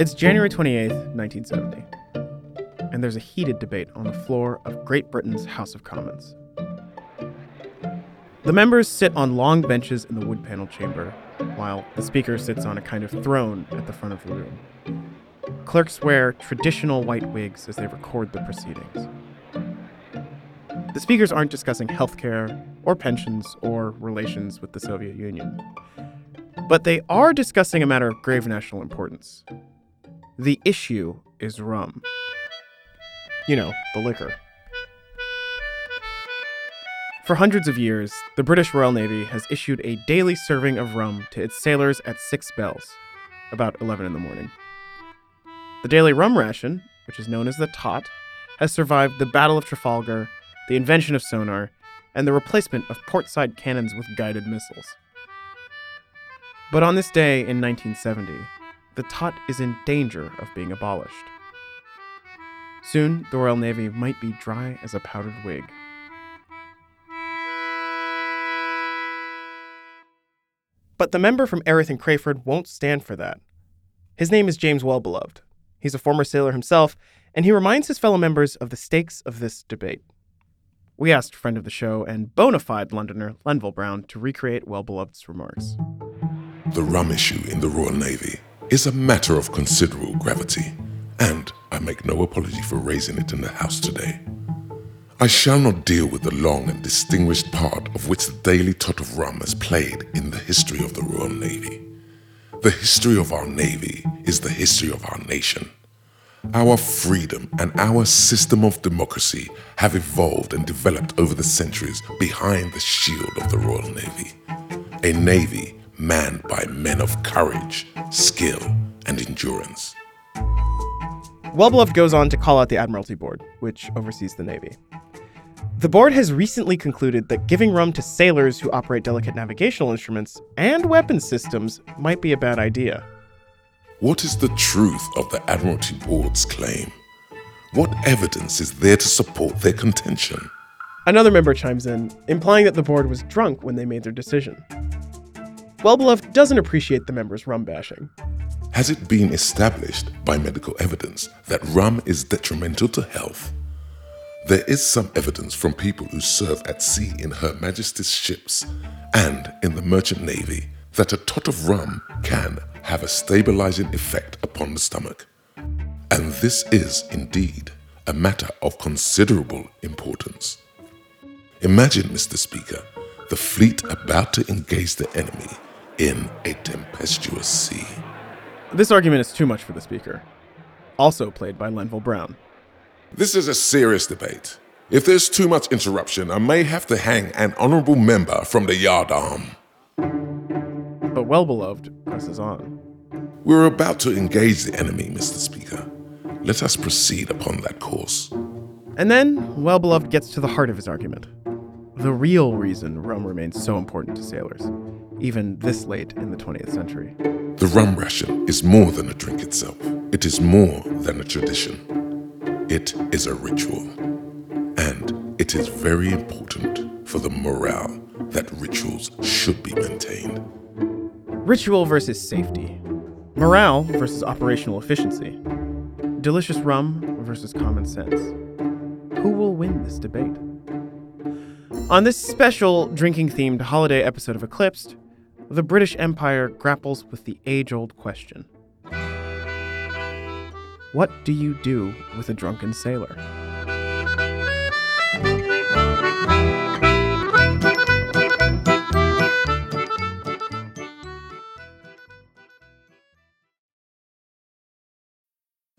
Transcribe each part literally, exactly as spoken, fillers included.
It's January twenty-eighth, nineteen seventy, and there's a heated debate on the floor of Great Britain's House of Commons. The members sit on long benches in the wood panel chamber, while the speaker sits on a kind of throne at the front of the room. Clerks wear traditional white wigs as they record the proceedings. The speakers aren't discussing healthcare or pensions or relations with the Soviet Union, but they are discussing a matter of grave national importance. The issue is rum. You know, the liquor. For hundreds of years, the British Royal Navy has issued a daily serving of rum to its sailors at six bells, about eleven in the morning. The daily rum ration, which is known as the tot, has survived the Battle of Trafalgar, the invention of sonar, and the replacement of portside cannons with guided missiles. But on this day in nineteen seventy, the tot is in danger of being abolished. Soon, the Royal Navy might be dry as a powdered wig. But the member from Erith and Crayford won't stand for that. His name is James Wellbeloved. He's a former sailor himself, and he reminds his fellow members of the stakes of this debate. We asked friend of the show and bona fide Londoner Lenville Brown to recreate Wellbeloved's remarks. The rum issue in the Royal Navy is a matter of considerable gravity, and I make no apology for raising it in the House today. I shall not deal with the long and distinguished part of which the daily tot of rum has played in the history of the Royal Navy. The history of our Navy is the history of our nation. Our freedom and our system of democracy have evolved and developed over the centuries behind the shield of the Royal Navy. A navy manned by men of courage, skill, and endurance. Wellbeloved goes on to call out the Admiralty Board, which oversees the Navy. The board has recently concluded that giving rum to sailors who operate delicate navigational instruments and weapons systems might be a bad idea. What is the truth of the Admiralty Board's claim? What evidence is there to support their contention? Another member chimes in, implying that the board was drunk when they made their decision. Wellbeloved doesn't appreciate the members' rum bashing. Has it been established by medical evidence that rum is detrimental to health? There is some evidence from people who served at sea in Her Majesty's ships and in the Merchant Navy that a tot of rum can have a stabilizing effect upon the stomach. And this is indeed a matter of considerable importance. Imagine, Mister Speaker, the fleet about to engage the enemy in a tempestuous sea. This argument is too much for the speaker, also played by Lenville Brown. This is a serious debate. If there's too much interruption, I may have to hang an honorable member from the yardarm. But Wellbeloved presses on. We're about to engage the enemy, Mister Speaker. Let us proceed upon that course. And then Wellbeloved gets to the heart of his argument. The real reason rum remains so important to sailors, even this late in the twentieth century. The rum ration is more than a drink itself. It is more than a tradition. It is a ritual. And it is very important for the morale that rituals should be maintained. Ritual versus safety. Morale versus operational efficiency. Delicious rum versus common sense. Who will win this debate? On this special drinking-themed holiday episode of Eclipsed, the British Empire grapples with the age-old question. What do you do with a drunken sailor?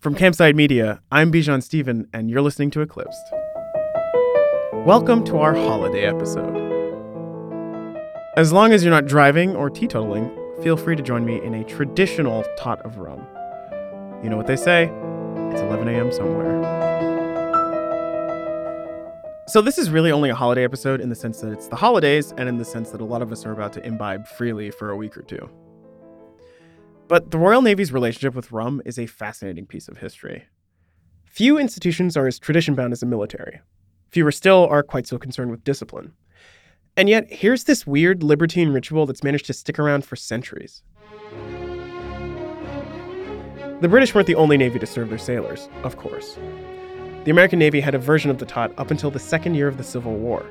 From Campside Media, I'm Bijan Stephen, and you're listening to Eclipsed. Welcome to our holiday episode. As long as you're not driving or teetotaling, feel free to join me in a traditional tot of rum. You know what they say, it's eleven a.m. somewhere. So this is really only a holiday episode in the sense that it's the holidays and in the sense that a lot of us are about to imbibe freely for a week or two. But the Royal Navy's relationship with rum is a fascinating piece of history. Few institutions are as tradition-bound as the military. Fewer still are quite so concerned with discipline. And yet, here's this weird libertine ritual that's managed to stick around for centuries. The British weren't the only navy to serve their sailors, of course. The American Navy had a version of the tot up until the second year of the Civil War.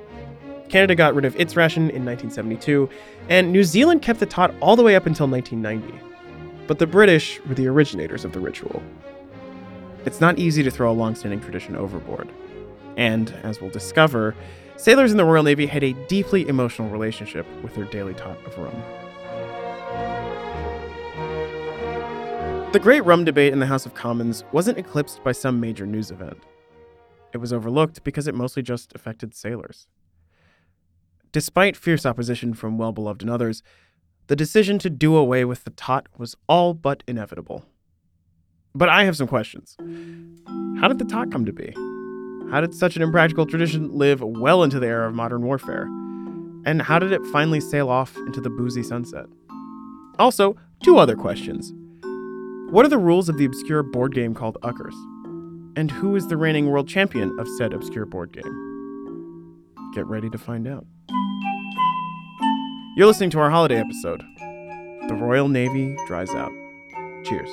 Canada got rid of its ration in nineteen seventy-two, and New Zealand kept the tot all the way up until nineteen ninety. But the British were the originators of the ritual. It's not easy to throw a long-standing tradition overboard. And, as we'll discover, sailors in the Royal Navy had a deeply emotional relationship with their daily tot of rum. The great rum debate in the House of Commons wasn't eclipsed by some major news event. It was overlooked because it mostly just affected sailors. Despite fierce opposition from Wellbeloved and others, the decision to do away with the tot was all but inevitable. But I have some questions. How did the tot come to be? How did such an impractical tradition live well into the era of modern warfare? And how did it finally sail off into the boozy sunset? Also, two other questions. What are the rules of the obscure board game called Uckers? And who is the reigning world champion of said obscure board game? Get ready to find out. You're listening to our holiday episode. The Royal Navy dries out. Cheers.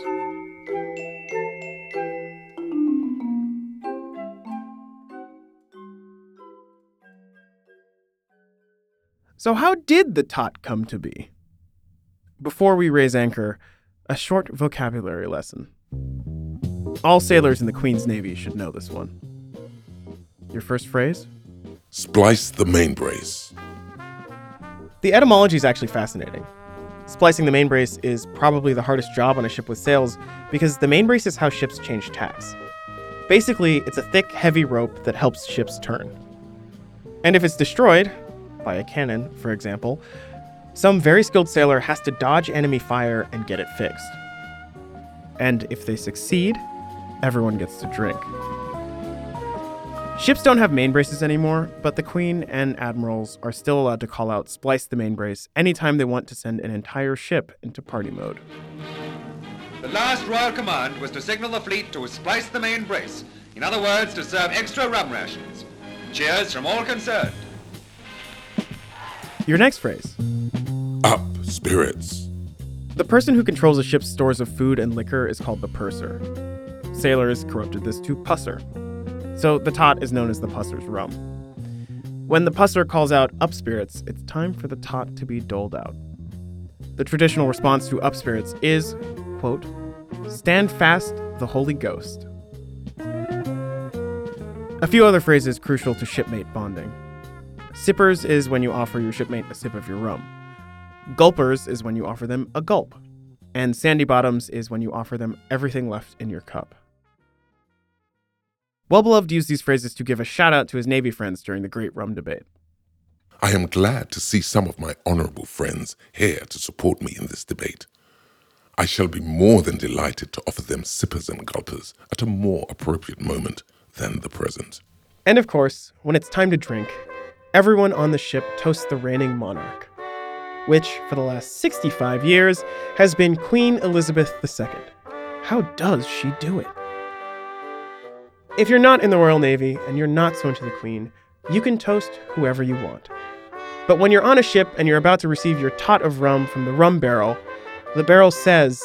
So how did the tot come to be? Before we raise anchor, a short vocabulary lesson. All sailors in the Queen's Navy should know this one. Your first phrase? Splice the main brace. The etymology is actually fascinating. Splicing the main brace is probably the hardest job on a ship with sails because the main brace is how ships change tacks. Basically, it's a thick, heavy rope that helps ships turn. And if it's destroyed, by a cannon, for example, some very skilled sailor has to dodge enemy fire and get it fixed. And if they succeed, everyone gets to drink. Ships don't have main braces anymore, but the Queen and admirals are still allowed to call out "splice the main brace" anytime they want to send an entire ship into party mode. The last royal command was to signal the fleet to splice the main brace. In other words, to serve extra rum rations. Cheers from all concerned. Your next phrase. Up spirits. The person who controls a ship's stores of food and liquor is called the purser. Sailors corrupted this to pusser. So the tot is known as the pusser's rum. When the pusser calls out up spirits, it's time for the tot to be doled out. The traditional response to up spirits is, quote, stand fast the Holy Ghost. A few other phrases crucial to shipmate bonding. Sippers is when you offer your shipmate a sip of your rum. Gulpers is when you offer them a gulp. And sandy bottoms is when you offer them everything left in your cup. Wellbeloved used these phrases to give a shout-out to his Navy friends during the Great Rum Debate. I am glad to see some of my honorable friends here to support me in this debate. I shall be more than delighted to offer them sippers and gulpers at a more appropriate moment than the present. And of course, when it's time to drink, everyone on the ship toasts the reigning monarch, which, for the last sixty-five years, has been Queen Elizabeth the Second. How does she do it? If you're not in the Royal Navy and you're not sworn to the Queen, you can toast whoever you want. But when you're on a ship and you're about to receive your tot of rum from the rum barrel, the barrel says,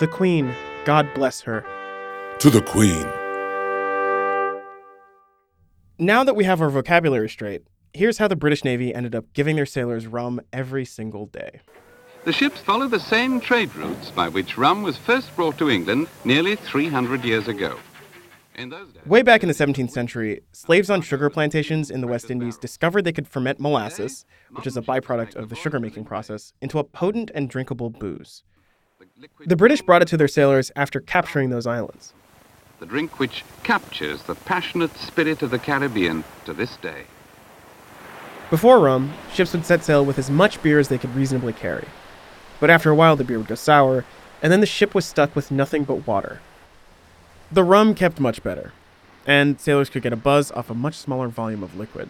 "The Queen, God bless her." To the Queen. Now that we have our vocabulary straight, here's how the British Navy ended up giving their sailors rum every single day. The ships follow the same trade routes by which rum was first brought to England nearly three hundred years ago. In those days, way back in the seventeenth century, slaves on sugar plantations in the West Indies discovered they could ferment molasses, which is a byproduct of the sugar-making process, into a potent and drinkable booze. The British brought it to their sailors after capturing those islands. The drink which captures the passionate spirit of the Caribbean to this day. Before rum, ships would set sail with as much beer as they could reasonably carry. but after a while the beer would go sour, and then the ship was stuck with nothing but water. The rum kept much better, and sailors could get a buzz off a much smaller volume of liquid.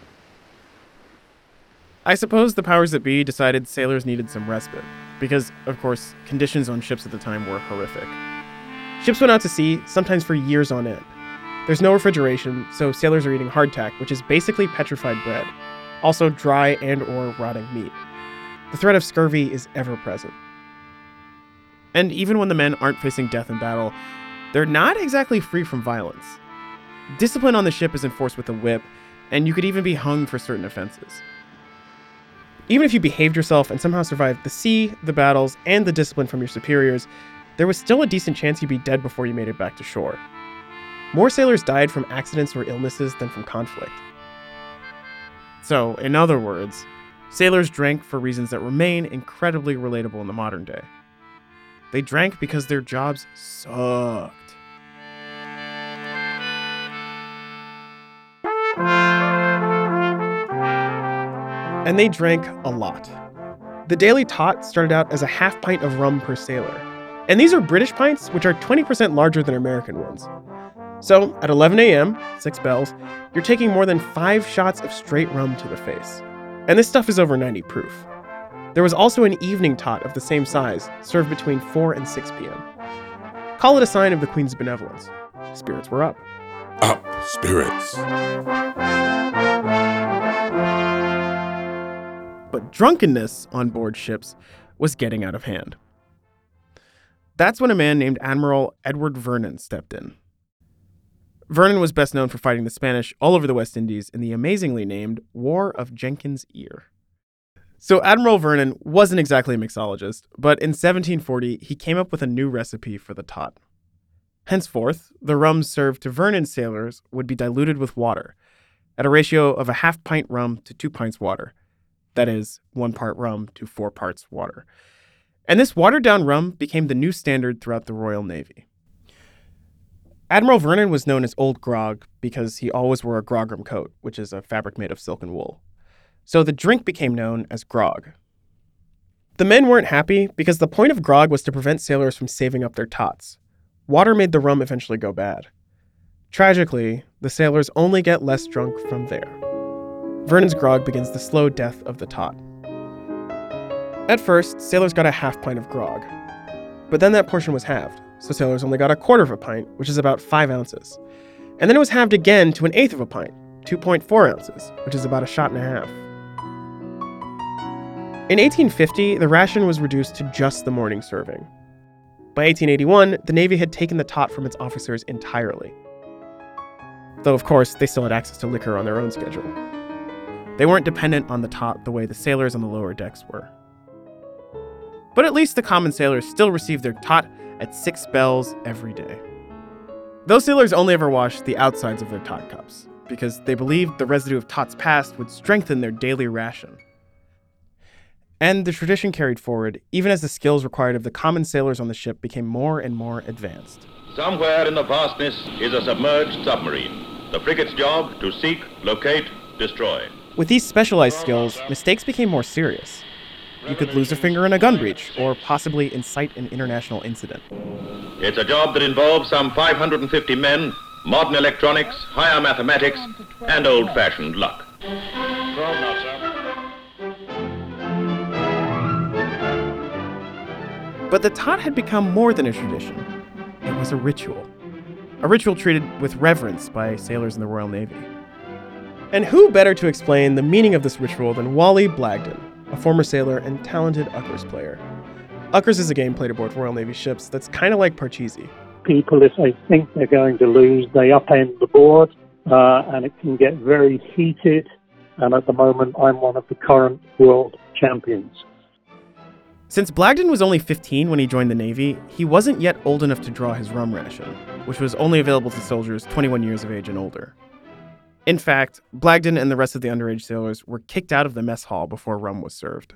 I suppose the powers that be decided sailors needed some respite, because, of course, conditions on ships at the time were horrific. Ships went out to sea, sometimes for years on end. There's no refrigeration, so sailors are eating hardtack, which is basically petrified bread, also dry and or rotting meat. The threat of scurvy is ever present. And even when the men aren't facing death in battle, they're not exactly free from violence. Discipline on the ship is enforced with a whip, and you could even be hung for certain offenses. Even if you behaved yourself and somehow survived the sea, the battles, and the discipline from your superiors, there was still a decent chance you'd be dead before you made it back to shore. More sailors died from accidents or illnesses than from conflict. So, in other words, sailors drank for reasons that remain incredibly relatable in the modern day. They drank because their jobs sucked. And they drank a lot. The daily tot started out as a half pint of rum per sailor. And these are British pints, which are twenty percent larger than American ones. So at eleven a.m., six bells, you're taking more than five shots of straight rum to the face. And this stuff is over ninety proof. There was also an evening tot of the same size, served between four and six p.m. Call it a sign of the Queen's benevolence. Spirits were up. Up, spirits. But drunkenness on board ships was getting out of hand. That's when a man named Admiral Edward Vernon stepped in. Vernon was best known for fighting the Spanish all over the West Indies in the amazingly named War of Jenkins' Ear. So Admiral Vernon wasn't exactly a mixologist, but in seventeen forty, he came up with a new recipe for the tot. Henceforth, the rum served to Vernon's sailors would be diluted with water, at a ratio of a half pint rum to two pints water. That is, one part rum to four parts water. And this watered-down rum became the new standard throughout the Royal Navy. Admiral Vernon was known as Old Grog because he always wore a grogram coat, which is a fabric made of silk and wool. So the drink became known as grog. The men weren't happy because the point of grog was to prevent sailors from saving up their tots. Water made the rum eventually go bad. Tragically, the sailors only get less drunk from there. Vernon's grog begins the slow death of the tot. At first, sailors got a half pint of grog. But then that portion was halved, so sailors only got a quarter of a pint, which is about five ounces. And then it was halved again to an eighth of a pint, two point four ounces, which is about a shot and a half. In eighteen fifty, the ration was reduced to just the morning serving. By eighteen eighty-one, the Navy had taken the tot from its officers entirely. Though, of course, they still had access to liquor on their own schedule. They weren't dependent on the tot the way the sailors on the lower decks were. But at least the common sailors still received their tot at six bells every day. Those sailors only ever washed the outsides of their tot cups, because they believed the residue of tots past would strengthen their daily ration. And the tradition carried forward, even as the skills required of the common sailors on the ship became more and more advanced. Somewhere in the vastness is a submerged submarine. The frigate's job to seek, locate, destroy. With these specialized skills, mistakes became more serious. You could lose a finger in a gun breach, or possibly incite an international incident. It's a job that involves some five hundred fifty men, modern electronics, higher mathematics, and old-fashioned luck. But the tot had become more than a tradition. It was a ritual. A ritual treated with reverence by sailors in the Royal Navy. And who better to explain the meaning of this ritual than Wally Blagden, a former sailor and talented Uckers player. Uckers is a game played aboard Royal Navy ships that's kind of like Parcheesi. People, if they think they're going to lose, they upend the board, uh, and it can get very heated. And at the moment, I'm one of the current world champions. Since Blagden was only fifteen when he joined the Navy, he wasn't yet old enough to draw his rum ration, which was only available to soldiers twenty-one years of age and older. In fact, Blagden and the rest of the underage sailors were kicked out of the mess hall before rum was served.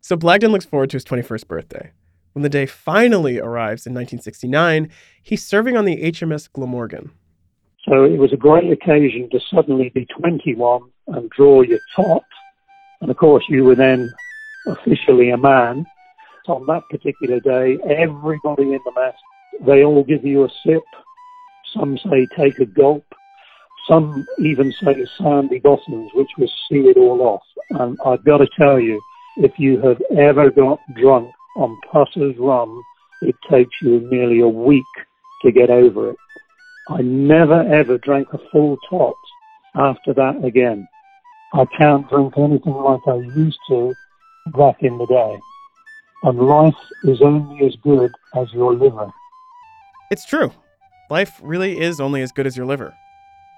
So Blagden looks forward to his twenty-first birthday. When the day finally arrives in nineteen sixty-nine, he's serving on the H M S Glamorgan. So it was a great occasion to suddenly be twenty-one and draw your tot. And of course, you were then officially a man. on that particular day, everybody in the mast, they all give you a sip. Some say take a gulp. Some even say sandy bottoms, which was seal it all off. And I've got to tell you, if you have ever got drunk on Pusser's rum, it takes you nearly a week to get over it. I never, ever drank a full tot after that again. I can't drink anything like I used to back in the day. And life is only as good as your liver. It's true. Life really is only as good as your liver.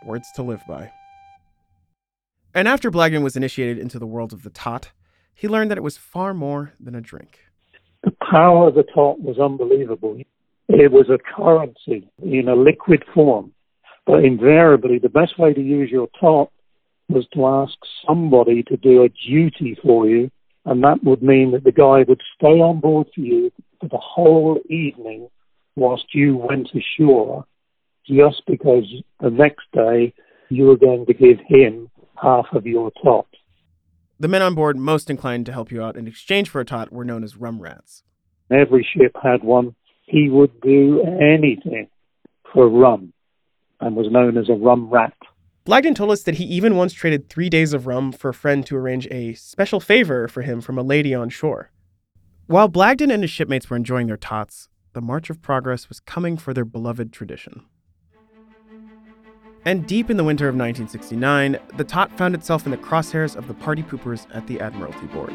Words to live by. And after Blagden was initiated into the world of the tot, he learned that it was far more than a drink. The power of the tot was unbelievable. It was a currency in a liquid form. But invariably, the best way to use your tot was to ask somebody to do a duty for you, and that would mean that the guy would stay on board for you for the whole evening whilst you went ashore, just because the next day you were going to give him half of your tot. The men on board most inclined to help you out in exchange for a tot were known as rum rats. Every ship had one. He would do anything for rum and was known as a rum rat. Blagden told us that he even once traded three days of rum for a friend to arrange a special favor for him from a lady on shore. While Blagden and his shipmates were enjoying their tots, the march of progress was coming for their beloved tradition. And deep in the winter of nineteen sixty-nine, the tot found itself in the crosshairs of the party poopers at the Admiralty Board.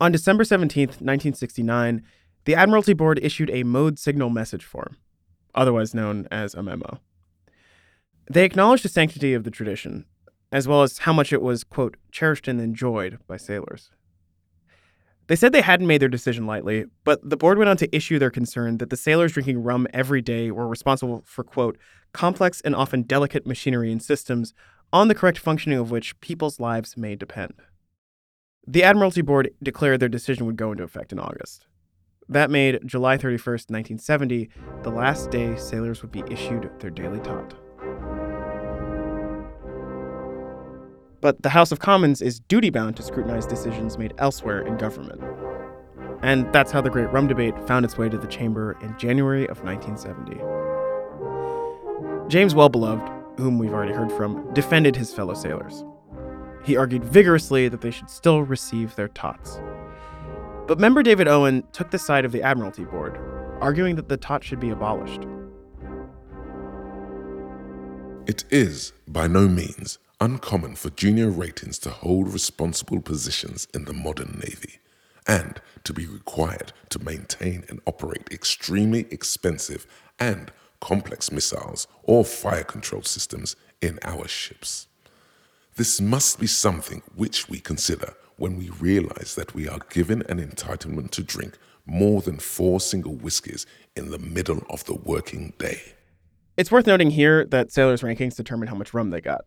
On December seventeenth, nineteen sixty-nine, the Admiralty Board issued a mode signal message form, otherwise known as a memo. They acknowledged the sanctity of the tradition, as well as how much it was, quote, cherished and enjoyed by sailors. They said they hadn't made their decision lightly, but the board went on to issue their concern that the sailors drinking rum every day were responsible for, quote, complex and often delicate machinery and systems on the correct functioning of which people's lives may depend. The Admiralty Board declared their decision would go into effect in August. That made July thirty-first, nineteen seventy, the last day sailors would be issued their daily tot. But the House of Commons is duty-bound to scrutinize decisions made elsewhere in government. And that's how the Great Rum Debate found its way to the chamber in January of nineteen seventy. James Wellbeloved, whom we've already heard from, defended his fellow sailors. He argued vigorously that they should still receive their tots. But member David Owen took the side of the Admiralty Board, arguing that the tot should be abolished. It is, by no means, uncommon for junior ratings to hold responsible positions in the modern Navy, and to be required to maintain and operate extremely expensive and complex missiles or fire control systems in our ships. This must be something which we consider when we realize that we are given an entitlement to drink more than four single whiskeys in the middle of the working day. It's worth noting here that sailors' rankings determine how much rum they got.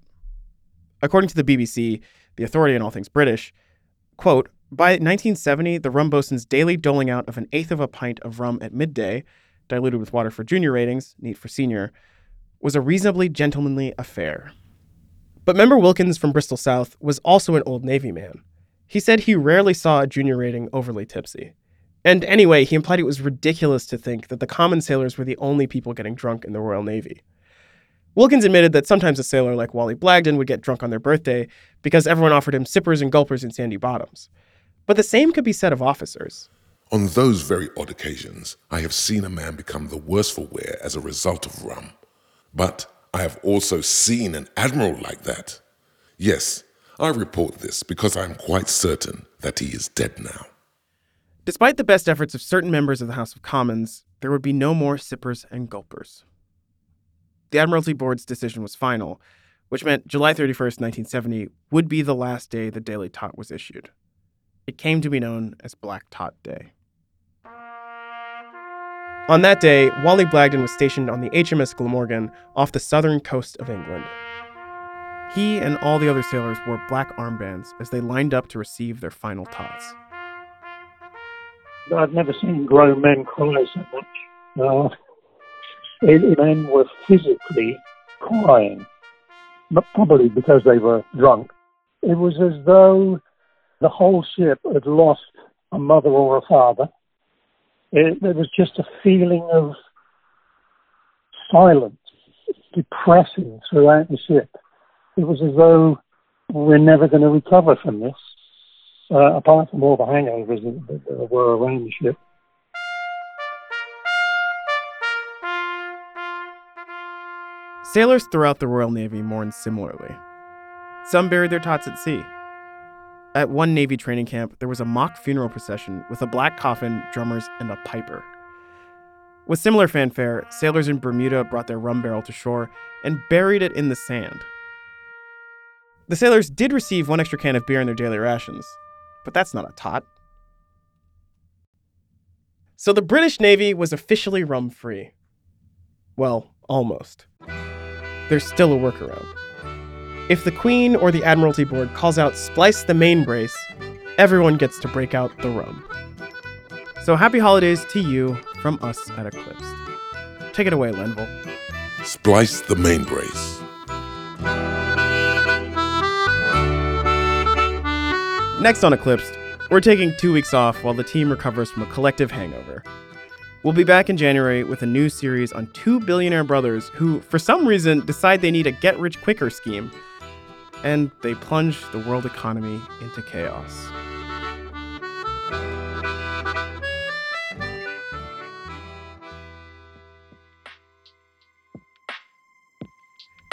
According to the B B C, the authority on all things British, quote, by nineteen seventy, the rum bosun's daily doling out of an eighth of a pint of rum at midday, diluted with water for junior ratings, neat for senior, was a reasonably gentlemanly affair. But member Wilkins from Bristol South was also an Old Navy man. He said he rarely saw a junior rating overly tipsy. And anyway, he implied it was ridiculous to think that the common sailors were the only people getting drunk in the Royal Navy. Wilkins admitted that sometimes a sailor like Wally Blagden would get drunk on their birthday because everyone offered him sippers and gulpers in sandy bottoms. But the same could be said of officers. On those very odd occasions, I have seen a man become the worse for wear as a result of rum. But I have also seen an admiral like that. Yes, I report this because I'm quite certain that he is dead now. Despite the best efforts of certain members of the House of Commons, there would be no more sippers and gulpers. The Admiralty Board's decision was final, which meant July thirty-first, nineteen seventy would be the last day the Daily Tot was issued. It came to be known as Black Tot Day. On that day, Wally Blagden was stationed on the H M S Glamorgan off the southern coast of England. He and all the other sailors wore black armbands as they lined up to receive their final tots. I've never seen grown men cry so much. Uh, men were physically crying, but probably because they were drunk. It was as though the whole ship had lost a mother or a father. It, there was just a feeling of silence, depressing throughout the ship. It was as though we're never going to recover from this, uh, apart from all the hangovers that, that were around the ship. Sailors throughout the Royal Navy mourned similarly. Some buried their tots at sea. At one Navy training camp, there was a mock funeral procession with a black coffin, drummers, and a piper. With similar fanfare, sailors in Bermuda brought their rum barrel to shore and buried it in the sand. The sailors did receive one extra can of beer in their daily rations, but that's not a tot. So the British Navy was officially rum-free. Well, almost. There's still a workaround. If the Queen or the Admiralty Board calls out "Splice the main brace," everyone gets to break out the rum. So happy holidays to you from us at Eclipsed. Take it away, Lenville. Splice the main brace. Next on Eclipsed, we're taking two weeks off while the team recovers from a collective hangover. We'll be back in January with a new series on two billionaire brothers who, for some reason, decide they need a get-rich-quicker scheme, and they plunge the world economy into chaos.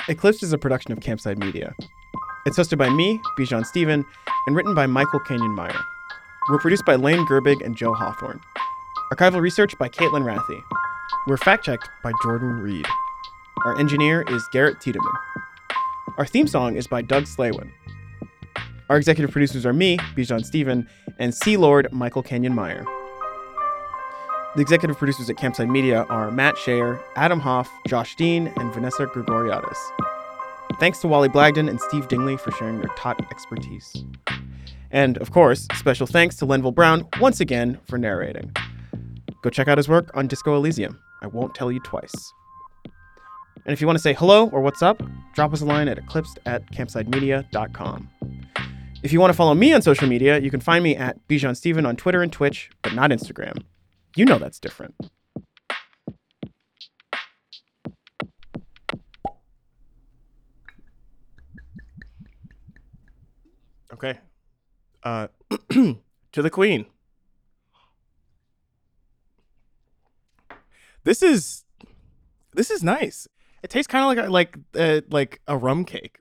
Eclipsed is a production of Campside Media. It's hosted by me, Bijan Stephen, and written by Michael Kenyon-Meyer. We're produced by Lane Gerbig and Joe Hawthorne. Archival research by Caitlin Rathie. We're fact-checked by Jordan Reed. Our engineer is Garrett Tiedemann. Our theme song is by Doug Slaywin. Our executive producers are me, Bijan Stephen, and Sea Lord Michael Kenyon-Meyer. The executive producers at Campside Media are Matt Scheyer, Adam Hoff, Josh Dean, and Vanessa Gregoriadis. Thanks to Wally Blagden and Steve Dingley for sharing their tot expertise. And, of course, special thanks to Lenville Brown once again for narrating. Go check out his work on Disco Elysium. I won't tell you twice. And if you want to say hello or what's up, drop us a line at eclipsed at campside media dot com. If you want to follow me on social media, you can find me at Bijan Stephen on Twitter and Twitch, but not Instagram. You know that's different. Okay. Uh, to the Queen. This is, this is nice. It tastes kind of like like uh, like a rum cake.